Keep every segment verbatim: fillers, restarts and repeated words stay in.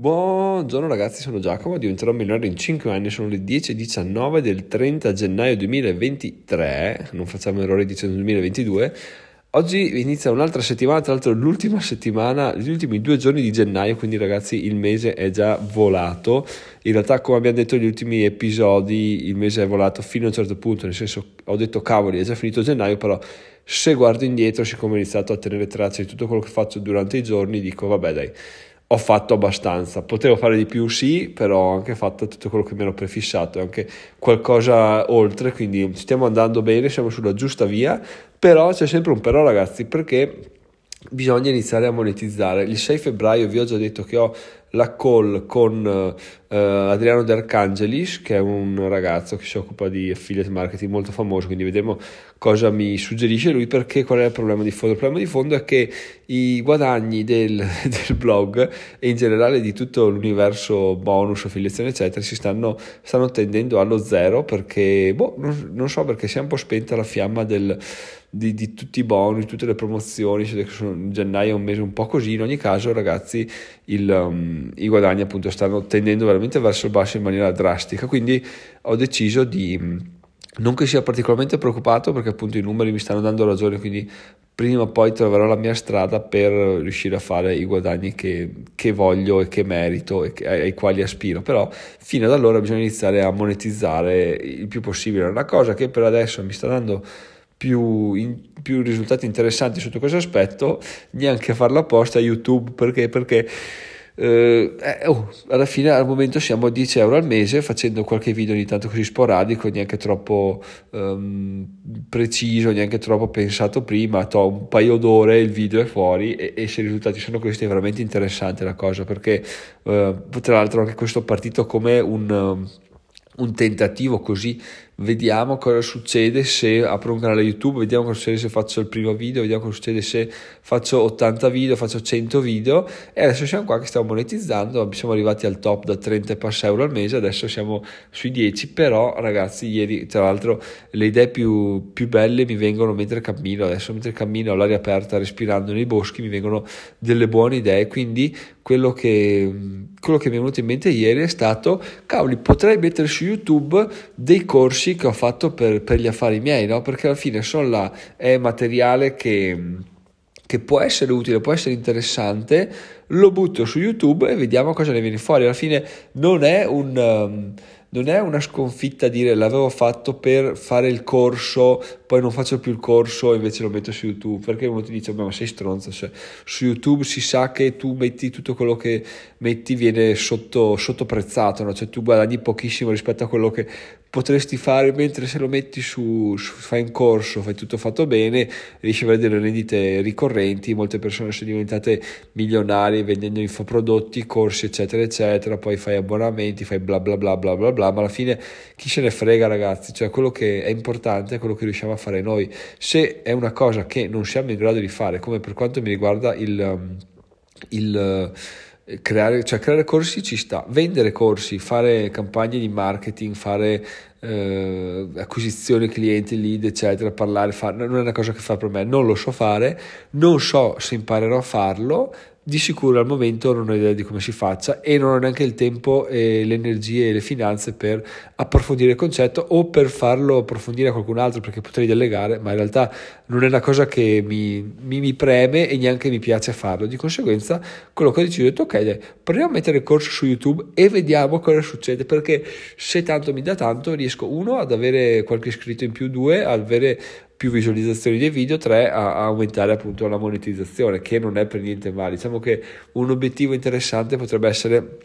Buongiorno ragazzi, sono Giacomo, diventerò migliore in cinque anni, sono le dieci e diciannove del trenta gennaio duemilaventitré, non facciamo errori dicendo duemilaventidue, oggi inizia un'altra settimana, tra l'altro l'ultima settimana, gli ultimi due giorni di gennaio, quindi ragazzi il mese è già volato, in realtà come abbiamo detto negli ultimi episodi il mese è volato fino a un certo punto, nel senso ho detto cavoli è già finito gennaio, però se guardo indietro, siccome ho iniziato a tenere traccia di tutto quello che faccio durante i giorni, dico vabbè dai, ho fatto abbastanza, potevo fare di più sì, però ho anche fatto tutto quello che mi ero prefissato, anche qualcosa oltre, quindi stiamo andando bene, siamo sulla giusta via, però c'è sempre un però ragazzi, perché bisogna iniziare a monetizzare. Il sei febbraio vi ho già detto che ho la call con eh, Adriano D'Arcangelis, che è un ragazzo che si occupa di affiliate marketing molto famoso, quindi vedremo cosa mi suggerisce lui, perché qual è il problema di fondo. Il problema di fondo è che i guadagni del, del blog e in generale di tutto l'universo bonus, affiliazione eccetera si stanno, stanno tendendo allo zero, perché boh, non, non so perché si è un po' spenta la fiamma del, di, di tutti i bonus, tutte le promozioni, cioè sono, gennaio è un mese un po' così. In ogni caso ragazzi il um, i guadagni appunto stanno tendendo veramente verso il basso in maniera drastica, quindi ho deciso di non che sia particolarmente preoccupato, perché appunto i numeri mi stanno dando ragione, quindi prima o poi troverò la mia strada per riuscire a fare i guadagni che, che voglio e che merito e che, ai quali aspiro, però fino ad allora bisogna iniziare a monetizzare il più possibile. È una cosa che per adesso mi sta dando Più, in, più risultati interessanti sotto questo aspetto, neanche a farla apposta YouTube, perché perché eh, oh, alla fine al momento siamo a dieci euro al mese, facendo qualche video ogni tanto così sporadico, neanche troppo um, preciso, neanche troppo pensato prima, to, un paio d'ore il video è fuori e, e se i risultati sono questi è veramente interessante la cosa, perché eh, tra l'altro anche questo è partito come un... Um, un tentativo, così vediamo cosa succede se apro un canale YouTube, vediamo cosa succede se faccio il primo video, vediamo cosa succede se faccio ottanta video, faccio cento video, e adesso siamo qua che stiamo monetizzando, siamo arrivati al top da trenta e passa euro al mese, adesso siamo sui dieci, però ragazzi ieri tra l'altro le idee più, più belle mi vengono mentre cammino, adesso mentre cammino all'aria aperta, respirando nei boschi, mi vengono delle buone idee, quindi quello che, quello che mi è venuto in mente ieri è stato, cavoli potrei mettere su YouTube dei corsi che ho fatto per, per gli affari miei, no? Perché alla fine sono là, è materiale che, che può essere utile, può essere interessante, lo butto su YouTube e vediamo cosa ne viene fuori. Alla fine non è un... Um, non è una sconfitta dire l'avevo fatto per fare il corso, poi non faccio più il corso e invece lo metto su YouTube, perché uno ti dice ma sei stronzo, cioè, su YouTube si sa che tu metti tutto quello che metti viene sotto, sottoprezzato, no? Cioè tu guadagni pochissimo rispetto a quello che potresti fare, mentre se lo metti su, su fai un corso, fai tutto fatto bene, riesci a avere delle rendite ricorrenti, molte persone sono diventate milionarie vendendo infoprodotti, corsi eccetera eccetera, poi fai abbonamenti, fai bla bla bla bla bla bla, ma alla fine chi se ne frega ragazzi, cioè quello che è importante è quello che riusciamo a fare noi. Se è una cosa che non siamo in grado di fare, come per quanto mi riguarda il, il creare, cioè creare corsi ci sta, vendere corsi, fare campagne di marketing, fare eh, acquisizione clienti, lead eccetera, parlare, fare, non è una cosa che fa per me, non lo so fare, non so se imparerò a farlo. Di sicuro al momento non ho idea di come si faccia e non ho neanche il tempo e le energie e le finanze per approfondire il concetto o per farlo approfondire a qualcun altro, perché potrei delegare, ma in realtà non è una cosa che mi, mi, mi preme e neanche mi piace farlo. Di conseguenza quello che ho deciso, ho detto ok dai, proviamo a mettere il corso su YouTube e vediamo cosa succede, perché se tanto mi dà tanto riesco uno ad avere qualche iscritto in più, due ad avere più visualizzazioni dei video, tre a, a aumentare appunto la monetizzazione, che non è per niente male. Diciamo che un obiettivo interessante potrebbe essere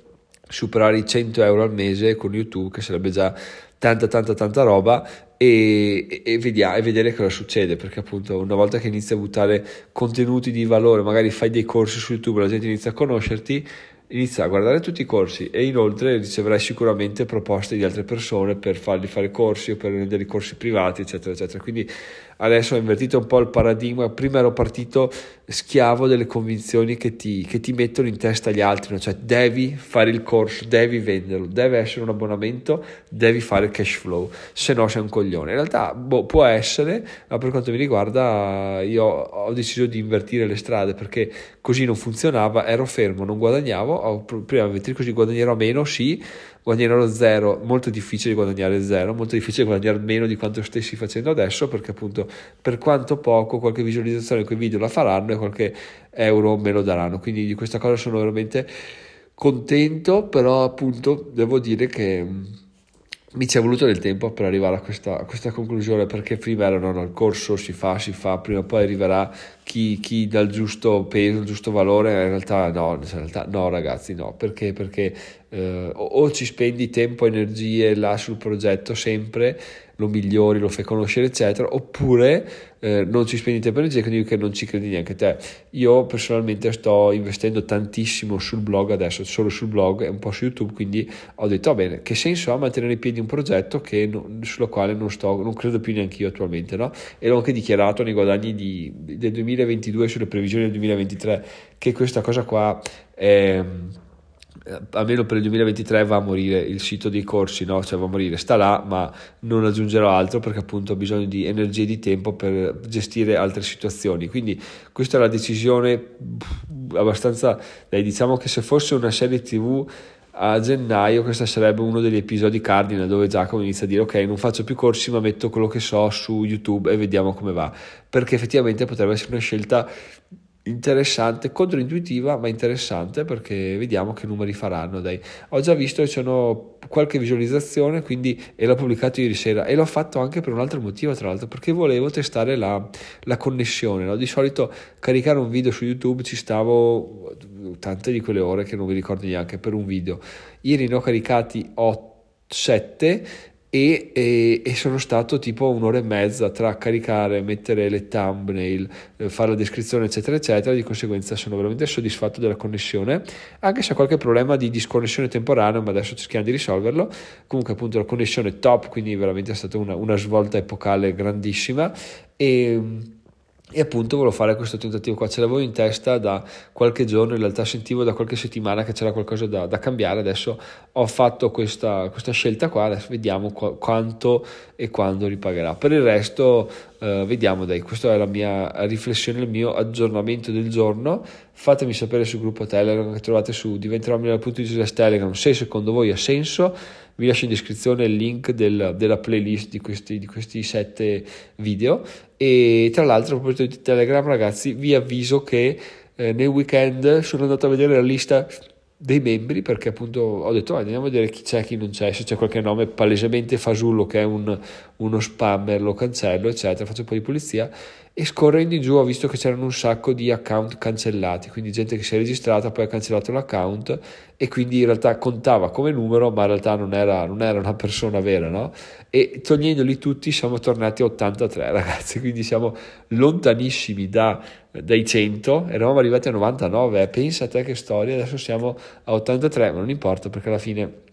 superare i cento euro al mese con YouTube, che sarebbe già tanta tanta tanta roba, e, e, vediamo, e vedere cosa succede, perché appunto una volta che inizi a buttare contenuti di valore, magari fai dei corsi su YouTube, la gente inizia a conoscerti, inizia a guardare tutti i corsi, e inoltre riceverai sicuramente proposte di altre persone per fargli fare corsi o per rendere i corsi privati eccetera eccetera, quindi Adesso ho invertito un po' il paradigma, prima ero partito schiavo delle convinzioni che ti, che ti mettono in testa gli altri, no? Cioè devi fare il corso, devi venderlo, deve essere un abbonamento, devi fare il cash flow, se no sei un coglione. In realtà boh, può essere, ma per quanto mi riguarda io ho deciso di invertire le strade, perché così non funzionava, ero fermo, non guadagnavo, prima di mettere così guadagnerò meno, sì, guadagnerò zero, molto difficile guadagnare zero, molto difficile guadagnare meno di quanto stessi facendo adesso, perché appunto per quanto poco qualche visualizzazione in quei video la faranno e qualche euro me lo daranno, quindi di questa cosa sono veramente contento, però appunto devo dire che mi ci è voluto del tempo per arrivare a questa, a questa conclusione, perché prima erano no, il corso si fa, si fa, prima o poi arriverà chi, chi dà il giusto peso, il giusto valore. In realtà no, in realtà no ragazzi, no, perché, perché eh, o, o ci spendi tempo, energie là sul progetto sempre, lo migliori, lo fai conoscere eccetera, oppure eh, non ci spendi tempo e energia, quindi che non ci credi neanche te. Io personalmente sto investendo tantissimo sul blog adesso, solo sul blog e un po' su YouTube, quindi ho detto va bene, che senso ha mantenere in piedi un progetto che non, sulla quale non sto, non credo più neanche io attualmente, no? E l'ho anche dichiarato nei guadagni di, del duemilaventidue sulle previsioni del duemilaventitré, che questa cosa qua è, almeno per il duemilaventitré va a morire il sito dei corsi, no? Cioè va a morire, sta là, ma non aggiungerò altro, perché appunto ho bisogno di energie e di tempo per gestire altre situazioni. Quindi questa è la decisione abbastanza, dai, diciamo che se fosse una serie tv a gennaio questo sarebbe uno degli episodi cardine, dove Giacomo inizia a dire ok, non faccio più corsi ma metto quello che so su YouTube e vediamo come va, perché effettivamente potrebbe essere una scelta interessante, controintuitiva ma interessante, perché vediamo che numeri faranno. Dai, ho già visto che c'hanno qualche visualizzazione, quindi, e l'ho pubblicato ieri sera, e l'ho fatto anche per un altro motivo tra l'altro, perché volevo testare la, la connessione, no? Di solito caricare un video su YouTube ci stavo tante di quelle ore che non mi ricordo neanche per un video. Ieri ne ho caricati sette E, e, e sono stato tipo un'ora e mezza tra caricare, mettere le thumbnail, fare la descrizione eccetera eccetera, di conseguenza sono veramente soddisfatto della connessione, anche se ho qualche problema di disconnessione temporanea, ma adesso cerchiamo di risolverlo. Comunque appunto la connessione top, quindi veramente è stata una, una svolta epocale grandissima, e e appunto volevo fare questo tentativo qua, ce l'avevo in testa da qualche giorno, in realtà sentivo da qualche settimana che c'era qualcosa da, da cambiare. Adesso ho fatto questa, questa scelta qua, adesso vediamo qu- quanto e quando ripagherà. Per il resto eh, vediamo, dai, questa è la mia riflessione, il mio aggiornamento del giorno. Fatemi sapere sul gruppo Telegram che trovate su diventeromigliore punto it Telegram se secondo voi ha senso. Vi lascio in descrizione il link del, della playlist di questi, di questi sette video. E tra l'altro a proposito di Telegram ragazzi, vi avviso che eh, nel weekend sono andato a vedere la lista dei membri, perché appunto ho detto ah, andiamo a vedere chi c'è, chi non c'è, se c'è qualche nome palesemente fasullo che è un, uno spammer lo cancello eccetera, faccio un po' di pulizia, e scorrendo in giù ho visto che c'erano un sacco di account cancellati, quindi gente che si è registrata poi ha cancellato l'account, e quindi in realtà contava come numero ma in realtà non era, non era una persona vera, no? E togliendoli tutti siamo tornati a ottantatré ragazzi, quindi siamo lontanissimi da dai cento, eravamo arrivati a novantanove, pensa a te che storia, adesso siamo a ottantatré, ma non importa, perché alla fine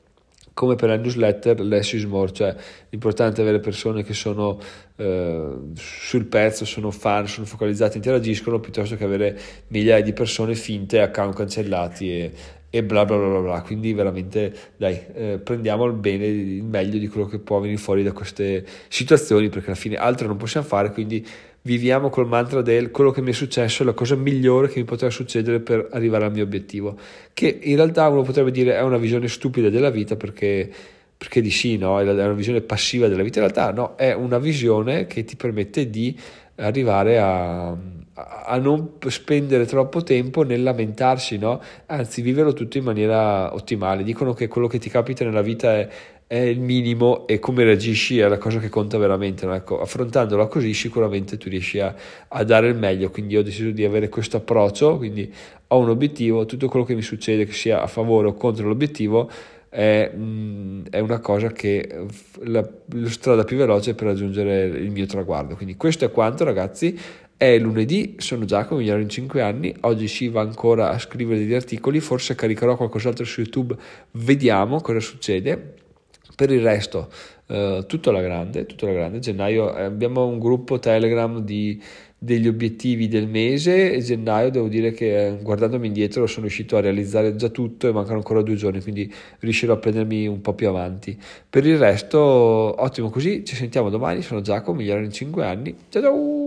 come per la newsletter less is more, cioè l'importante è avere persone che sono eh, sul pezzo, sono fan, sono focalizzate, interagiscono, piuttosto che avere migliaia di persone finte, account cancellati e, e bla bla bla bla. Quindi veramente dai, eh, prendiamo il bene, il meglio di quello che può venire fuori da queste situazioni, perché alla fine altro non possiamo fare, quindi viviamo col mantra del quello che mi è successo è la cosa migliore che mi poteva succedere per arrivare al mio obiettivo, che in realtà uno potrebbe dire è una visione stupida della vita, perché, perché di sì, no? È una visione passiva della vita, in realtà no, è una visione che ti permette di arrivare a, a non spendere troppo tempo nel lamentarsi, no? Anzi viverlo tutto in maniera ottimale. Dicono che quello che ti capita nella vita è è il minimo e come reagisci è la cosa che conta veramente, no? Ecco, affrontandola così sicuramente tu riesci a, a dare il meglio, quindi ho deciso di avere questo approccio, quindi ho un obiettivo, tutto quello che mi succede che sia a favore o contro l'obiettivo è, mh, è una cosa che la, la strada più veloce per raggiungere il mio traguardo. Quindi questo è quanto ragazzi, è lunedì, sono Giacomo, migliorerò in cinque anni, oggi si va ancora a scrivere degli articoli, forse caricherò qualcos'altro su YouTube, vediamo cosa succede. Per il resto eh, tutto alla grande, tutto alla grande. Gennaio eh, abbiamo un gruppo Telegram di, degli obiettivi del mese, e gennaio devo dire che eh, guardandomi indietro sono riuscito a realizzare già tutto e mancano ancora due giorni, quindi riuscirò a prendermi un po' più avanti. Per il resto ottimo così, ci sentiamo domani, sono Giacomo, migliorare in cinque anni, ciao ciao!